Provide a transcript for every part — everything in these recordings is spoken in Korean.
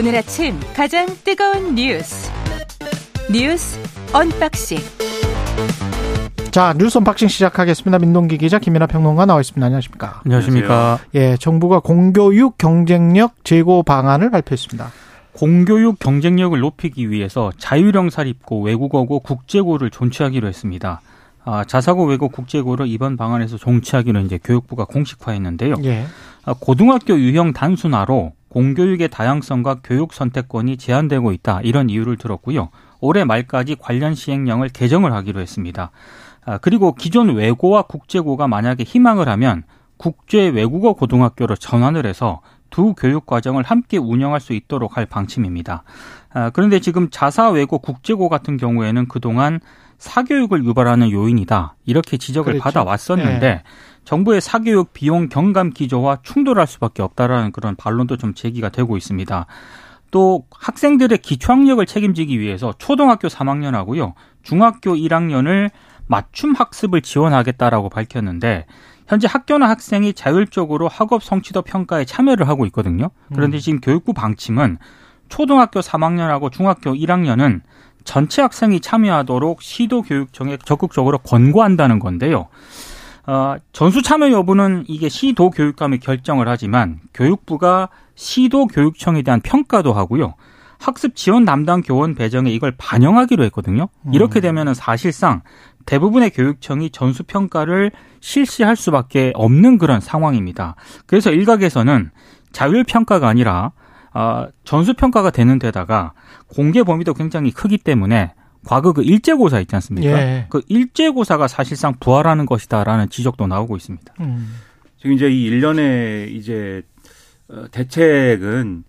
오늘 아침 가장 뜨거운 뉴스 언박싱. 자, 뉴스 언박싱 시작하겠습니다. 민동기 기자, 김민하 평론가 나와 있습니다. 안녕하십니까? 안녕하십니까? 예, 정부가 공교육 경쟁력 제고 방안을 발표했습니다. 공교육 경쟁력을 높이기 위해서 자율형 사립고, 외국어고, 국제고를 존치하기로 했습니다. 자사고, 외고, 국제고를 이번 방안에서 존치하기로 이제 교육부가 공식화했는데요. 예. 고등학교 유형 단순화로 공교육의 다양성과 교육 선택권이 제한되고 있다, 이런 이유를 들었고요. 올해 말까지 관련 시행령을 개정을 하기로 했습니다. 그리고 기존 외고와 국제고가 만약에 희망을 하면 국제 외국어 고등학교로 전환을 해서 두 교육과정을 함께 운영할 수 있도록 할 방침입니다. 그런데 지금 자사, 외고, 국제고 같은 경우에는 그동안 사교육을 유발하는 요인이다, 이렇게 지적을 받아왔었는데 네. 정부의 사교육 비용 경감 기조와 충돌할 수밖에 없다라는 그런 반론도 좀 제기가 되고 있습니다. 또 학생들의 기초학력을 책임지기 위해서 초등학교 3학년하고요, 중학교 1학년을 맞춤 학습을 지원하겠다라고 밝혔는데, 현재 학교나 학생이 자율적으로 학업 성취도 평가에 참여를 하고 있거든요. 그런데 지금 교육부 방침은 초등학교 3학년하고 중학교 1학년은 전체 학생이 참여하도록 시도교육청에 적극적으로 권고한다는 건데요. 전수 참여 여부는 이게 시도교육감이 결정을 하지만 교육부가 시도교육청에 대한 평가도 하고요. 학습 지원 담당 교원 배정에 이걸 반영하기로 했거든요. 이렇게 되면 사실상 대부분의 교육청이 전수평가를 실시할 수밖에 없는 그런 상황입니다. 그래서 일각에서는 자율평가가 아니라 전수평가가 되는 데다가 공개 범위도 굉장히 크기 때문에 과거 그 일제고사 있지 않습니까? 예. 그 일제고사가 사실상 부활하는 것이다라는 지적도 나오고 있습니다. 지금 이제 이 일련의 이제 대책은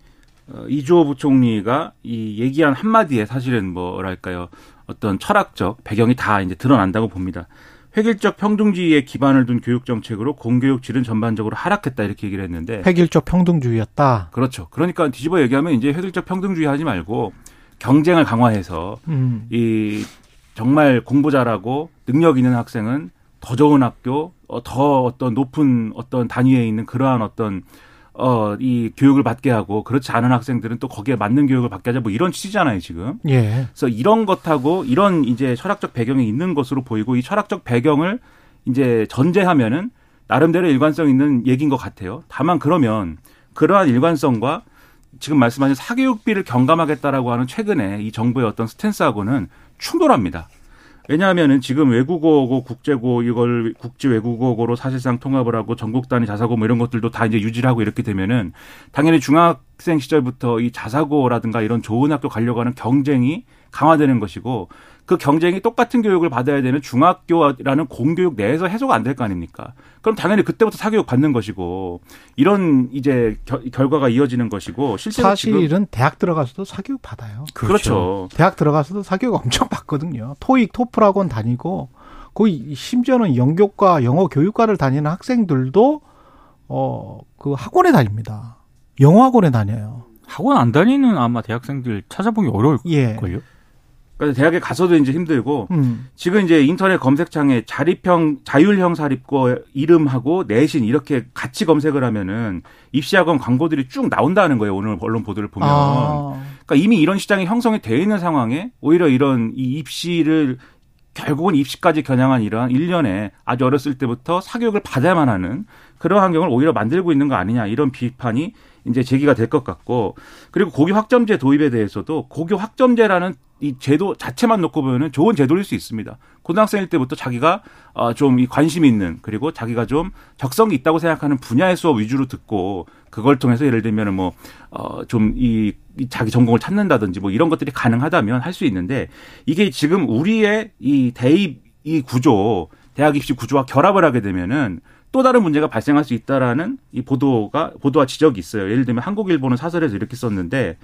이주호 부총리가 이 얘기한 한마디에 사실은 뭐랄까요, 어떤 철학적 배경이 다 이제 드러난다고 봅니다. 획일적 평등주의에 기반을 둔 교육 정책으로 공교육 질은 전반적으로 하락했다, 이렇게 얘기를 했는데. 획일적 평등주의였다. 그렇죠. 그러니까 뒤집어 얘기하면 이제 획일적 평등주의 하지 말고 경쟁을 강화해서 이 정말 공부 잘하고 능력 있는 학생은 더 좋은 학교, 더 어떤 높은 어떤 단위에 있는 그러한 어떤 이 교육을 받게 하고, 그렇지 않은 학생들은 또 거기에 맞는 교육을 받게 하자, 뭐 이런 취지잖아요, 지금. 예. 그래서 이런 것하고 이런 이제 철학적 배경이 있는 것으로 보이고, 이 철학적 배경을 이제 전제하면은 나름대로 일관성 있는 얘기인 것 같아요. 다만 그러면 그러한 일관성과 지금 말씀하신 사교육비를 경감하겠다라고 하는 최근에 이 정부의 어떤 스탠스하고는 충돌합니다. 왜냐하면은 지금 외국어고 국제고, 이걸 국제 외국어고로 사실상 통합을 하고 전국 단위 자사고 뭐 이런 것들도 다 이제 유지를 하고 이렇게 되면은 당연히 중학생 시절부터 이 자사고라든가 이런 좋은 학교 가려고 하는 경쟁이 강화되는 것이고, 그 경쟁이 똑같은 교육을 받아야 되는 중학교라는 공교육 내에서 해소가 안 될 거 아닙니까? 그럼 당연히 그때부터 사교육 받는 것이고, 이런 이제 결과가 이어지는 것이고, 실제로 사실은 지금 대학 들어가서도 사교육 받아요. 그렇죠. 대학 들어가서도 사교육 엄청 받거든요. 토익, 토플학원 다니고, 거의 심지어는 영교과, 영어 교육과를 다니는 학생들도 그 학원에 다닙니다. 영어 학원에 다녀요. 학원 안 다니는 아마 대학생들 찾아보기 어려울 걸요. 그래서 대학에 가서도 이제 힘들고, 지금 이제 인터넷 검색창에 자율형 사립고 이름하고 내신 이렇게 같이 검색을 하면은 입시학원 광고들이 쭉 나온다는 거예요, 오늘 언론 보도를 보면. 그러니까 이미 이런 시장이 형성이 되어 있는 상황에 오히려 이런 이 입시를, 결국은 입시까지 겨냥한 이러한 일련의 아주 어렸을 때부터 사교육을 받아야만 하는 그런 환경을 오히려 만들고 있는 거 아니냐, 이런 비판이 이제 제기가 될 것 같고, 그리고 고교 학점제 도입에 대해서도 고교 학점제라는 이 제도 자체만 놓고 보면은 좋은 제도일 수 있습니다. 고등학생일 때부터 자기가 좀 관심 있는, 그리고 자기가 좀 적성이 있다고 생각하는 분야의 수업 위주로 듣고, 그걸 통해서 예를 들면은 뭐 좀 이 자기 전공을 찾는다든지 뭐 이런 것들이 가능하다면 할 수 있는데, 이게 지금 우리의 이 대입 이 구조, 대학 입시 구조와 결합을 하게 되면은 또 다른 문제가 발생할 수 있다라는 이 보도와 지적이 있어요. 예를 들면 한국일보는 사설에서 이렇게 썼는데,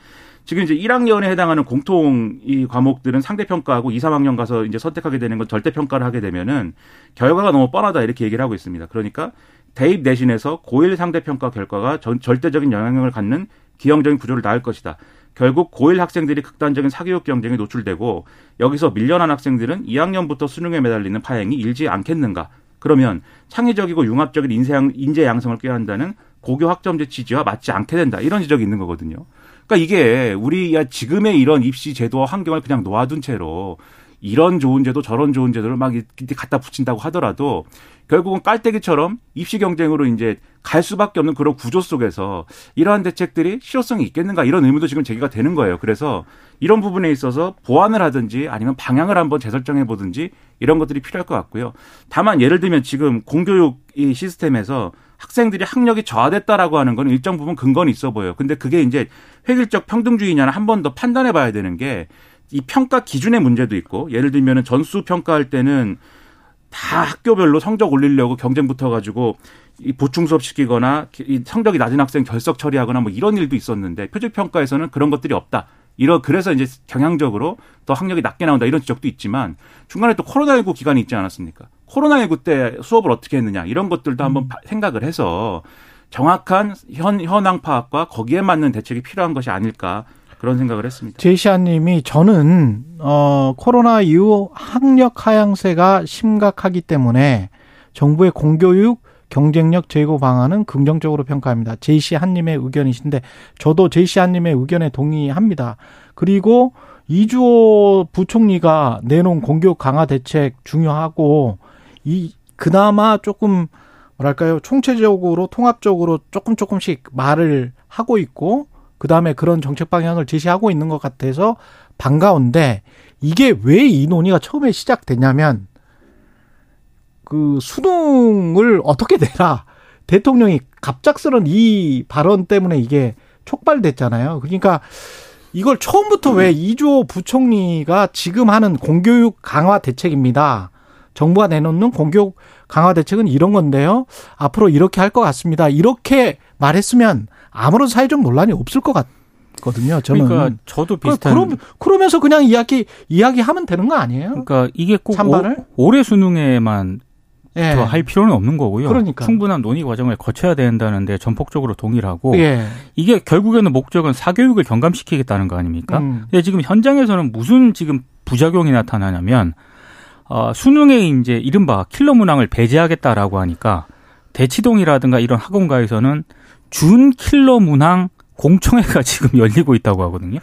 지금 이제 1학년에 해당하는 공통 이 과목들은 상대평가하고 2, 3학년 가서 이제 선택하게 되는 건 절대평가를 하게 되면은 결과가 너무 뻔하다, 이렇게 얘기를 하고 있습니다. 그러니까 대입 내신에서 고1 상대평가 결과가 절대적인 영향력을 갖는 기형적인 구조를 낳을 것이다. 결국 고1 학생들이 극단적인 사교육 경쟁에 노출되고, 여기서 밀려난 학생들은 2학년부터 수능에 매달리는 파행이 일지 않겠는가. 그러면 창의적이고 융합적인 인재 양성을 꾀한다는 고교 학점제 취지와 맞지 않게 된다, 이런 지적이 있는 거거든요. 그러니까 이게 우리가 지금의 이런 입시 제도와 환경을 그냥 놓아둔 채로 이런 좋은 제도 저런 좋은 제도를 막 갖다 붙인다고 하더라도 결국은 깔때기처럼 입시 경쟁으로 이제 갈 수밖에 없는 그런 구조 속에서 이러한 대책들이 실효성이 있겠는가 이런 의문도 지금 제기가 되는 거예요. 그래서 이런 부분에 있어서 보완을 하든지 아니면 방향을 한번 재설정해 보든지 이런 것들이 필요할 것 같고요. 다만 예를 들면 지금 공교육 이 시스템에서 학생들이 학력이 저하됐다라고 하는 건 일정 부분 근거는 있어 보여요. 근데 그게 이제 획일적 평등주의냐는 한 번 더 판단해 봐야 되는 게 이 평가 기준의 문제도 있고 예를 들면 전수 평가할 때는 다 학교별로 성적 올리려고 경쟁 붙어가지고 이 보충 수업 시키거나 이 성적이 낮은 학생 결석 처리하거나 뭐 이런 일도 있었는데 표준평가에서는 그런 것들이 없다. 그래서 이제 경향적으로 더 학력이 낮게 나온다 이런 지적도 있지만 중간에 또 코로나19 기간이 있지 않았습니까? 코로나19 때 수업을 어떻게 했느냐 이런 것들도 한번 생각을 해서 정확한 현황 파악과 거기에 맞는 대책이 필요한 것이 아닐까 그런 생각을 했습니다. 제시아님이 저는 코로나 이후 학력 하향세가 심각하기 때문에 정부의 공교육 경쟁력 제고 방안은 긍정적으로 평가합니다. 제시한님의 의견이신데 저도 제시한님의 의견에 동의합니다. 그리고 이주호 부총리가 내놓은 공교육 강화 대책 중요하고 그나마 조금 뭐랄까요 총체적으로 통합적으로 조금씩 말을 하고 있고 그다음에 그런 정책 방향을 제시하고 있는 것 같아서 반가운데 이게 왜 이 논의가 처음에 시작되냐면 그 수능을 어떻게 내라 대통령이 갑작스런 이 발언 때문에 이게 촉발됐잖아요. 그러니까 이걸 처음부터 왜 이주호 부총리가 지금 하는 공교육 강화 대책입니다. 정부가 내놓는 공교육 강화 대책은 이런 건데요. 앞으로 이렇게 할 것 같습니다. 이렇게 말했으면 아무런 사회적 논란이 없을 것 같거든요. 저는. 그러니까 저도 비슷한. 그러면서 그냥 이야기하면 되는 거 아니에요? 그러니까 이게 꼭 올해 수능에만 예. 더 할 필요는 없는 거고요. 그러니까. 충분한 논의 과정을 거쳐야 된다는데 전폭적으로 동의를 하고 예. 이게 결국에는 목적은 사교육을 경감시키겠다는 거 아닙니까? 근데 지금 현장에서는 무슨 지금 부작용이 나타나냐면 수능에 이제 이른바 킬러 문항을 배제하겠다라고 하니까 대치동이라든가 이런 학원가에서는 준 킬러 문항 공청회가 지금 열리고 있다고 하거든요.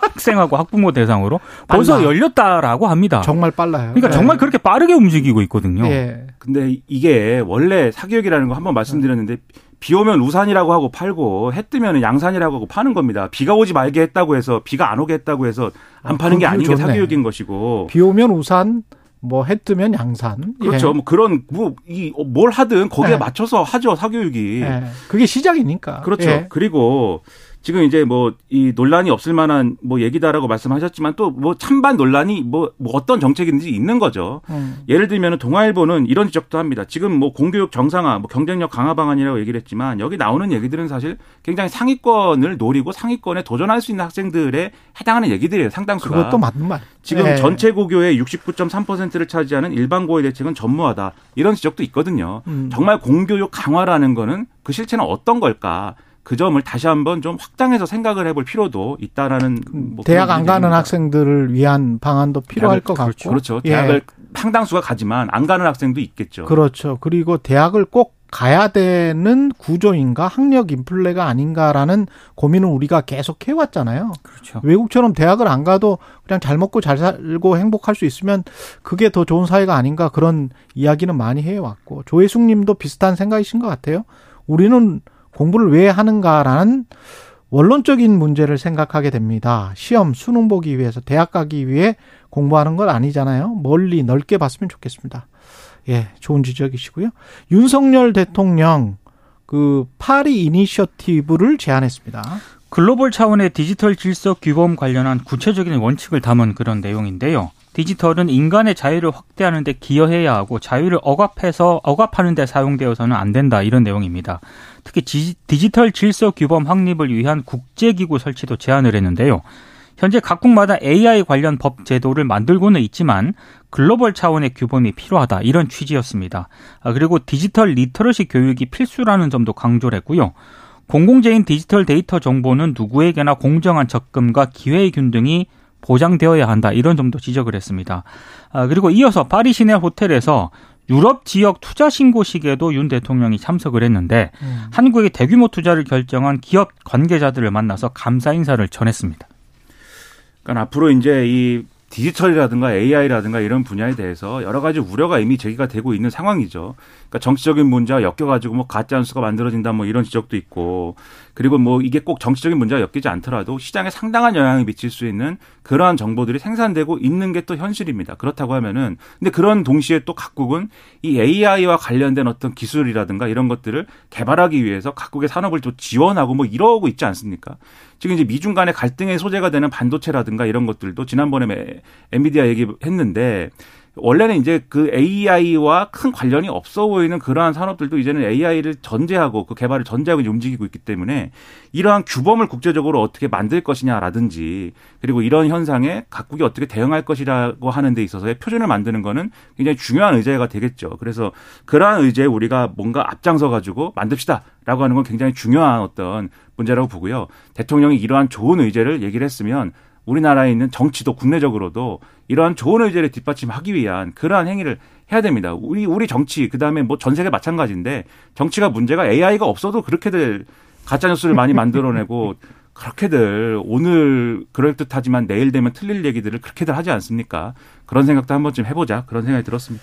학생하고 학부모 대상으로 벌써 열렸다라고 합니다. 정말 빨라요. 그러니까 네. 정말 그렇게 빠르게 움직이고 있거든요. 네. 근데 이게 원래 사교육이라는 거 한번 말씀드렸는데 비 오면 우산이라고 하고 팔고 해 뜨면 양산이라고 하고 파는 겁니다. 비가 오지 말게 했다고 해서 비가 안 오게 했다고 해서 안 파는 게 아닌 게 사교육인 것이고. 비 오면 우산. 뭐 해 뜨면 양산. 그렇죠. 예. 뭐 그런 뭘 하든 거기에 예. 맞춰서 하죠 사교육이. 예. 그게 시작이니까. 그렇죠. 예. 그리고 지금 이제 뭐 이 논란이 없을 만한 뭐 얘기다라고 말씀하셨지만 또 뭐 찬반 논란이 뭐 어떤 정책인지 있는 거죠. 예를 들면은 동아일보는 이런 지적도 합니다. 지금 뭐 공교육 정상화, 뭐 경쟁력 강화 방안이라고 얘기를 했지만 여기 나오는 얘기들은 사실 굉장히 상위권을 노리고 상위권에 도전할 수 있는 학생들에 해당하는 얘기들이에요. 상당수가. 그것도 맞는 말. 지금 네. 전체 고교의 69.3%를 차지하는 일반 고의 대책은 전무하다. 이런 지적도 있거든요. 정말 공교육 강화라는 거는 그 실체는 어떤 걸까? 그 점을 다시 한번 좀 확장해서 생각을 해볼 필요도 있다라는. 뭐 대학 안 가는 학생들을 위한 방안도 필요할 것 같고. 그렇죠. 대학을 예. 상당수가 가지만 안 가는 학생도 있겠죠. 그렇죠. 그리고 대학을 꼭 가야 되는 구조인가 학력 인플레가 아닌가라는 고민을 우리가 계속 해왔잖아요. 그렇죠. 외국처럼 대학을 안 가도 그냥 잘 먹고 잘 살고 행복할 수 있으면 그게 더 좋은 사회가 아닌가 그런 이야기는 많이 해왔고. 조혜숙 님도 비슷한 생각이신 것 같아요. 우리는 공부를 왜 하는가라는 원론적인 문제를 생각하게 됩니다. 시험, 수능 보기 위해서, 대학 가기 위해 공부하는 건 아니잖아요. 멀리 넓게 봤으면 좋겠습니다. 예, 좋은 지적이시고요. 윤석열 대통령 그 파리 이니셔티브를 제안했습니다. 글로벌 차원의 디지털 질서 규범 관련한 구체적인 원칙을 담은 그런 내용인데요. 디지털은 인간의 자유를 확대하는 데 기여해야 하고 자유를 억압하는 데 사용되어서는 안 된다 이런 내용입니다. 특히 디지털 질서 규범 확립을 위한 국제기구 설치도 제안을 했는데요. 현재 각국마다 AI 관련 법 제도를 만들고는 있지만 글로벌 차원의 규범이 필요하다 이런 취지였습니다. 그리고 디지털 리터러시 교육이 필수라는 점도 강조를 했고요. 공공재인 디지털 데이터 정보는 누구에게나 공정한 접근과 기회의 균등이 보장되어야 한다 이런 점도 지적을 했습니다. 그리고 이어서 파리 시내 호텔에서 유럽 지역 투자 신고식에도 윤 대통령이 참석을 했는데 한국의 대규모 투자를 결정한 기업 관계자들을 만나서 감사 인사를 전했습니다. 그러니까 앞으로 이제 이 디지털이라든가 AI라든가 이런 분야에 대해서 여러 가지 우려가 이미 제기가 되고 있는 상황이죠. 그러니까 정치적인 문제와 엮여가지고 뭐 가짜 뉴스가 만들어진다 뭐 이런 지적도 있고, 그리고 뭐 이게 꼭 정치적인 문제와 엮이지 않더라도 시장에 상당한 영향을 미칠 수 있는 그러한 정보들이 생산되고 있는 게 또 현실입니다. 그렇다고 하면은, 근데 그런 동시에 또 각국은 이 AI와 관련된 어떤 기술이라든가 이런 것들을 개발하기 위해서 각국의 산업을 또 지원하고 뭐 이러고 있지 않습니까? 지금 이제 미중 간의 갈등의 소재가 되는 반도체라든가 이런 것들도 지난번에 엔비디아 얘기했는데, 원래는 이제 그 AI와 큰 관련이 없어 보이는 그러한 산업들도 이제는 AI를 전제하고 그 개발을 전제하고 움직이고 있기 때문에 이러한 규범을 국제적으로 어떻게 만들 것이냐라든지, 그리고 이런 현상에 각국이 어떻게 대응할 것이라고 하는 데 있어서의 표준을 만드는 거는 굉장히 중요한 의제가 되겠죠. 그래서 그러한 의제에 우리가 뭔가 앞장서 가지고 만듭시다라고 하는 건 굉장히 중요한 어떤 문제라고 보고요. 대통령이 이러한 좋은 의제를 얘기를 했으면 우리나라에 있는 정치도 국내적으로도 이러한 좋은 의제를 뒷받침하기 위한 그러한 행위를 해야 됩니다. 우리 정치, 그다음에 뭐 전 세계 마찬가지인데 정치가 문제가 AI가 없어도 그렇게들 가짜뉴스를 많이 만들어내고 그렇게들 오늘 그럴듯하지만 내일 되면 틀릴 얘기들을 그렇게들 하지 않습니까? 그런 생각도 한 번쯤 해보자, 그런 생각이 들었습니다.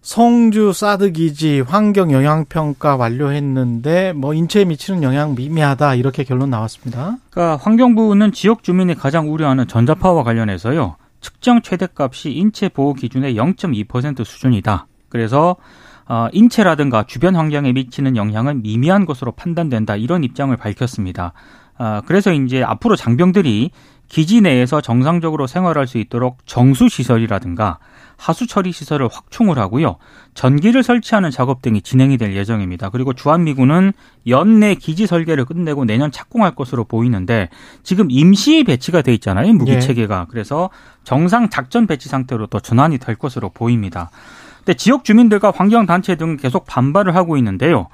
성주 사드기지 환경영향평가 완료했는데 뭐 인체에 미치는 영향 미미하다, 이렇게 결론 나왔습니다. 그러니까 환경부는 지역 주민이 가장 우려하는 전자파와 관련해서요, 측정 최대값이 인체 보호 기준의 0.2% 수준이다. 그래서 인체라든가 주변 환경에 미치는 영향은 미미한 것으로 판단된다, 이런 입장을 밝혔습니다. 그래서 이제 앞으로 장병들이 기지 내에서 정상적으로 생활할 수 있도록 정수시설이라든가 하수처리시설을 확충을 하고요, 전기를 설치하는 작업 등이 진행이 될 예정입니다. 그리고 주한미군은 연내 기지 설계를 끝내고 내년 착공할 것으로 보이는데, 지금 임시 배치가 돼 있잖아요, 무기체계가. 예. 그래서 정상 작전 배치 상태로 또 전환이 될 것으로 보입니다. 근데 지역 주민들과 환경단체 등 계속 반발을 하고 있는데요,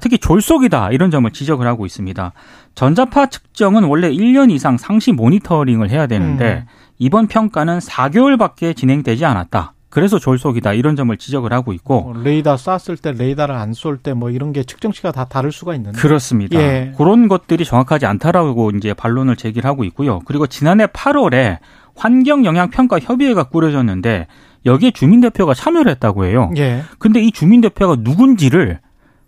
특히 졸속이다, 이런 점을 지적을 하고 있습니다. 전자파 측정은 원래 1년 이상 상시 모니터링을 해야 되는데 이번 평가는 4개월밖에 진행되지 않았다. 그래서 졸속이다, 이런 점을 지적을 하고 있고, 레이더 쐈을 때, 레이더를 안 쏠 때 뭐 이런 게 측정치가 다 다를 수가 있는데. 그렇습니다. 예. 그런 것들이 정확하지 않다라고 이제 반론을 제기하고 있고요. 그리고 지난해 8월에 환경영향평가협의회가 꾸려졌는데 여기에 주민대표가 참여를 했다고 해요. 예. 근데 이 주민대표가 누군지를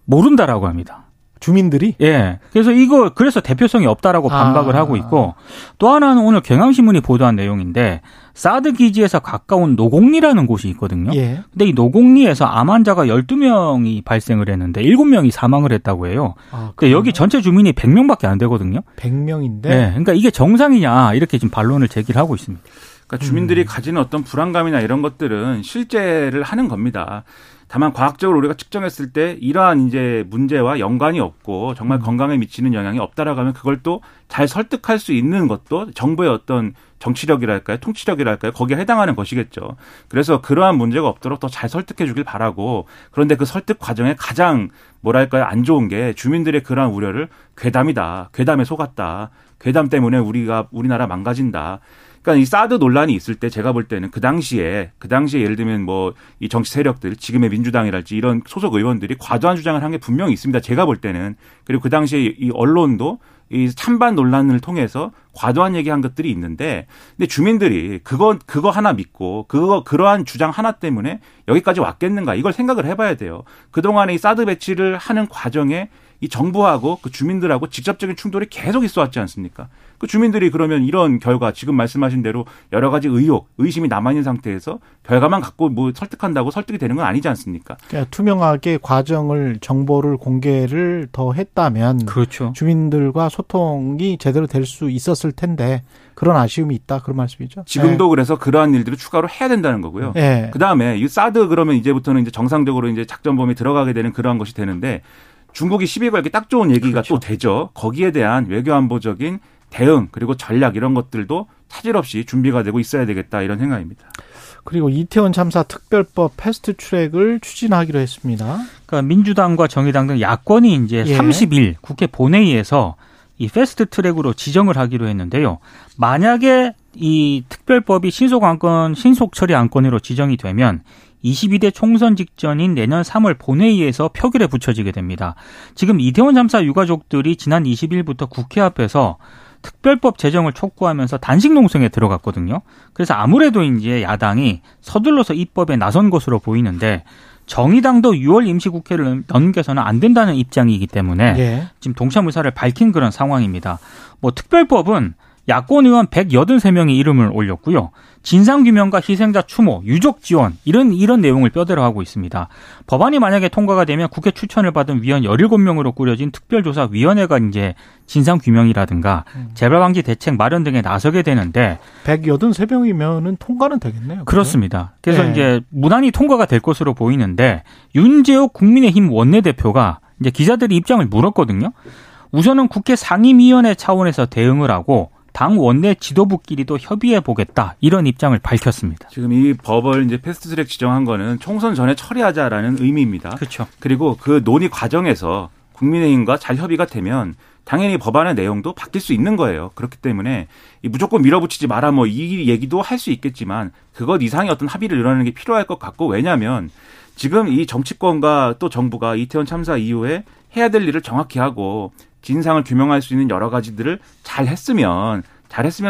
모른다라고 합니다. 주민들이? 예. 그래서 대표성이 없다라고 반박을 하고 있고, 또 하나는 오늘 경향신문이 보도한 내용인데, 사드 기지에서 가까운 노곡리라는 곳이 있거든요. 예. 근데 이 노곡리에서 암 환자가 12명이 발생을 했는데 7명이 사망을 했다고 해요. 근데 여기 전체 주민이 100명밖에 안 되거든요. 100명인데? 예. 그러니까 이게 정상이냐, 이렇게 지금 반론을 제기를 하고 있습니다. 그러니까 주민들이 가지는 어떤 불안감이나 이런 것들은 실제를 하는 겁니다. 다만 과학적으로 우리가 측정했을 때 이러한 이제 문제와 연관이 없고 정말 건강에 미치는 영향이 없다라고 하면 그걸 또 잘 설득할 수 있는 것도 정부의 어떤 정치력이랄까요, 통치력이랄까요, 거기에 해당하는 것이겠죠. 그래서 그러한 문제가 없도록 더 잘 설득해 주길 바라고, 그런데 그 설득 과정에 가장 뭐랄까요, 안 좋은 게 주민들의 그러한 우려를 괴담이다, 괴담에 속았다, 괴담 때문에 우리나라 망가진다. 그러니까 이 사드 논란이 있을 때 제가 볼 때는 그 당시에 예를 들면 뭐 이 정치 세력들, 지금의 민주당이랄지 이런 소속 의원들이 과도한 주장을 한 게 분명히 있습니다. 제가 볼 때는. 그리고 그 당시에 이 언론도 이 찬반 논란을 통해서 과도한 얘기한 것들이 있는데, 근데 주민들이 그거 하나 믿고 그러한 주장 하나 때문에 여기까지 왔겠는가, 이걸 생각을 해봐야 돼요. 그동안에 이 사드 배치를 하는 과정에 이 정부하고 그 주민들하고 직접적인 충돌이 계속 있어 왔지 않습니까? 그 주민들이 그러면 이런 결과, 지금 말씀하신 대로 여러 가지 의혹, 의심이 남아있는 상태에서 결과만 갖고 뭐 설득한다고 설득이 되는 건 아니지 않습니까? 그러니까 투명하게 과정을, 정보를 공개를 더 했다면, 그렇죠, 주민들과 소통이 제대로 될 수 있었을 텐데 그런 아쉬움이 있다, 그런 말씀이죠. 지금도. 네. 그래서 그러한 일들을 추가로 해야 된다는 거고요. 네. 그다음에 이 사드, 그러면 이제부터는 이제 정상적으로 이제 작전 범위 들어가게 되는 그러한 것이 되는데, 중국이 시비 걸기 딱 좋은 얘기가, 그렇죠, 또 되죠. 거기에 대한 외교안보적인 대응, 그리고 전략, 이런 것들도 차질 없이 준비가 되고 있어야 되겠다, 이런 생각입니다. 그리고 이태원 참사 특별법 패스트트랙을 추진하기로 했습니다. 그러니까 민주당과 정의당 등 야권이 이제 30일 국회 본회의에서 이 패스트트랙으로 지정을 하기로 했는데요. 만약에 이 특별법이 신속처리 안건으로 지정이 되면 22대 총선 직전인 내년 3월 본회의에서 표결에 붙여지게 됩니다. 지금 이태원 참사 유가족들이 지난 20일부터 국회 앞에서 특별법 제정을 촉구하면서 단식 농성에 들어갔거든요. 그래서 아무래도 이제 야당이 서둘러서 입법에 나선 것으로 보이는데 정의당도 6월 임시국회를 넘겨서는 안 된다는 입장이기 때문에 예. 지금 동참 의사를 밝힌 그런 상황입니다. 뭐 특별법은 야권 의원 183명이 이름을 올렸고요. 진상규명과 희생자 추모, 유족 지원 이런 내용을 뼈대로 하고 있습니다. 법안이 만약에 통과가 되면 국회 추천을 받은 위원 17명으로 꾸려진 특별조사위원회가 이제 진상규명이라든가 재발방지 대책 마련 등에 나서게 되는데 183명이면은 통과는 되겠네요. 그렇습니다. 그래서 예. 이제 무난히 통과가 될 것으로 보이는데 윤재호 국민의힘 원내대표가 이제 기자들이 입장을 물었거든요. 우선은 국회 상임위원회 차원에서 대응을 하고 당 원내 지도부끼리도 협의해보겠다 이런 입장을 밝혔습니다. 지금 이 법을 이제 패스트트랙 지정한 거는 총선 전에 처리하자라는 의미입니다. 그렇죠. 그리고 그 논의 과정에서 국민의힘과 잘 협의가 되면 당연히 법안의 내용도 바뀔 수 있는 거예요. 그렇기 때문에 무조건 밀어붙이지 마라 뭐 이 얘기도 할 수 있겠지만 그것 이상의 어떤 합의를 이뤄내는 게 필요할 것 같고 왜냐하면 지금 이 정치권과 또 정부가 이태원 참사 이후에 해야 될 일을 정확히 하고 진상을 규명할 수 있는 여러 가지들을 잘했으면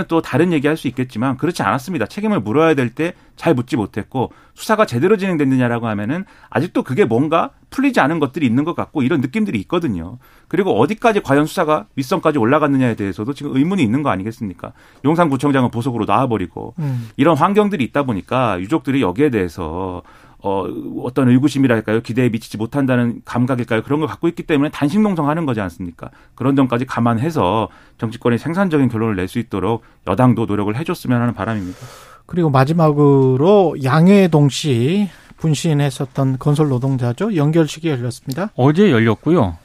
또 다른 얘기할 수 있겠지만 그렇지 않았습니다. 책임을 물어야 될 때 잘 묻지 못했고 수사가 제대로 진행됐느냐라고 하면은 아직도 그게 뭔가 풀리지 않은 것들이 있는 것 같고 이런 느낌들이 있거든요. 그리고 어디까지 과연 수사가 윗선까지 올라갔느냐에 대해서도 지금 의문이 있는 거 아니겠습니까? 용산구청장은 보석으로 나와버리고 이런 환경들이 있다 보니까 유족들이 여기에 대해서 어떤 의구심이랄까요? 기대에 미치지 못한다는 감각일까요? 그런 걸 갖고 있기 때문에 단식 농성하는 거지 않습니까? 그런 점까지 감안해서 정치권이 생산적인 결론을 낼 수 있도록 여당도 노력을 해줬으면 하는 바람입니다. 그리고 마지막으로 양해동 씨 분신했었던 건설 노동자죠? 연결식이 열렸습니다. 어제 열렸고요.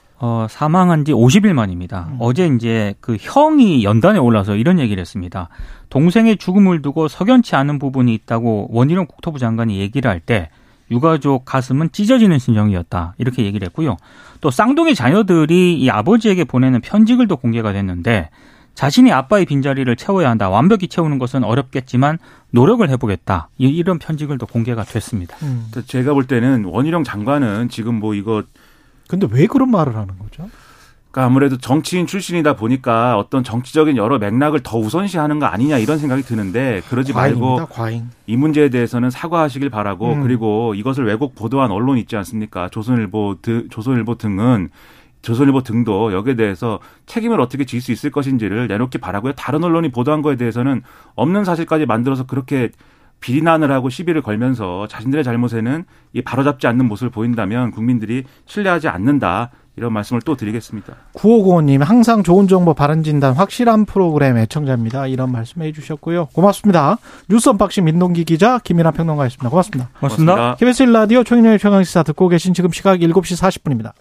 사망한 지 50일 만입니다. 어제 이제 그 형이 연단에 올라서 이런 얘기를 했습니다. 동생의 죽음을 두고 석연치 않은 부분이 있다고 원희룡 국토부 장관이 얘기를 할 때 유가족 가슴은 찢어지는 심정이었다 이렇게 얘기를 했고요. 또 쌍둥이 자녀들이 이 아버지에게 보내는 편지글도 공개가 됐는데 자신이 아빠의 빈자리를 채워야 한다. 완벽히 채우는 것은 어렵겠지만 노력을 해보겠다. 이런 편지글도 공개가 됐습니다. 제가 볼 때는 원희룡 장관은 지금 뭐 이거 근데 왜 그런 말을 하는 거죠? 그러니까 아무래도 정치인 출신이다 보니까 어떤 정치적인 여러 맥락을 더 우선시하는 거 아니냐 이런 생각이 드는데 그러지 말고 과잉. 이 문제에 대해서는 사과하시길 바라고 그리고 이것을 왜곡 보도한 언론 있지 않습니까? 조선일보 등도 여기에 대해서 책임을 어떻게 질 수 있을 것인지를 내놓기 바라고요. 다른 언론이 보도한 거에 대해서는 없는 사실까지 만들어서 그렇게 비난을 하고 시비를 걸면서 자신들의 잘못에는 이 바로잡지 않는 모습을 보인다면 국민들이 신뢰하지 않는다. 이런 말씀을 또 드리겠습니다. 9595님 항상 좋은 정보 바른 진단 확실한 프로그램 애청자입니다. 이런 말씀해 주셨고요. 고맙습니다. 뉴스 언박싱 민동기 기자 김민하 평론가였습니다. 고맙습니다. KBS 1라디오 최인의 최강시사 듣고 계신 지금 시각 7시 40분입니다.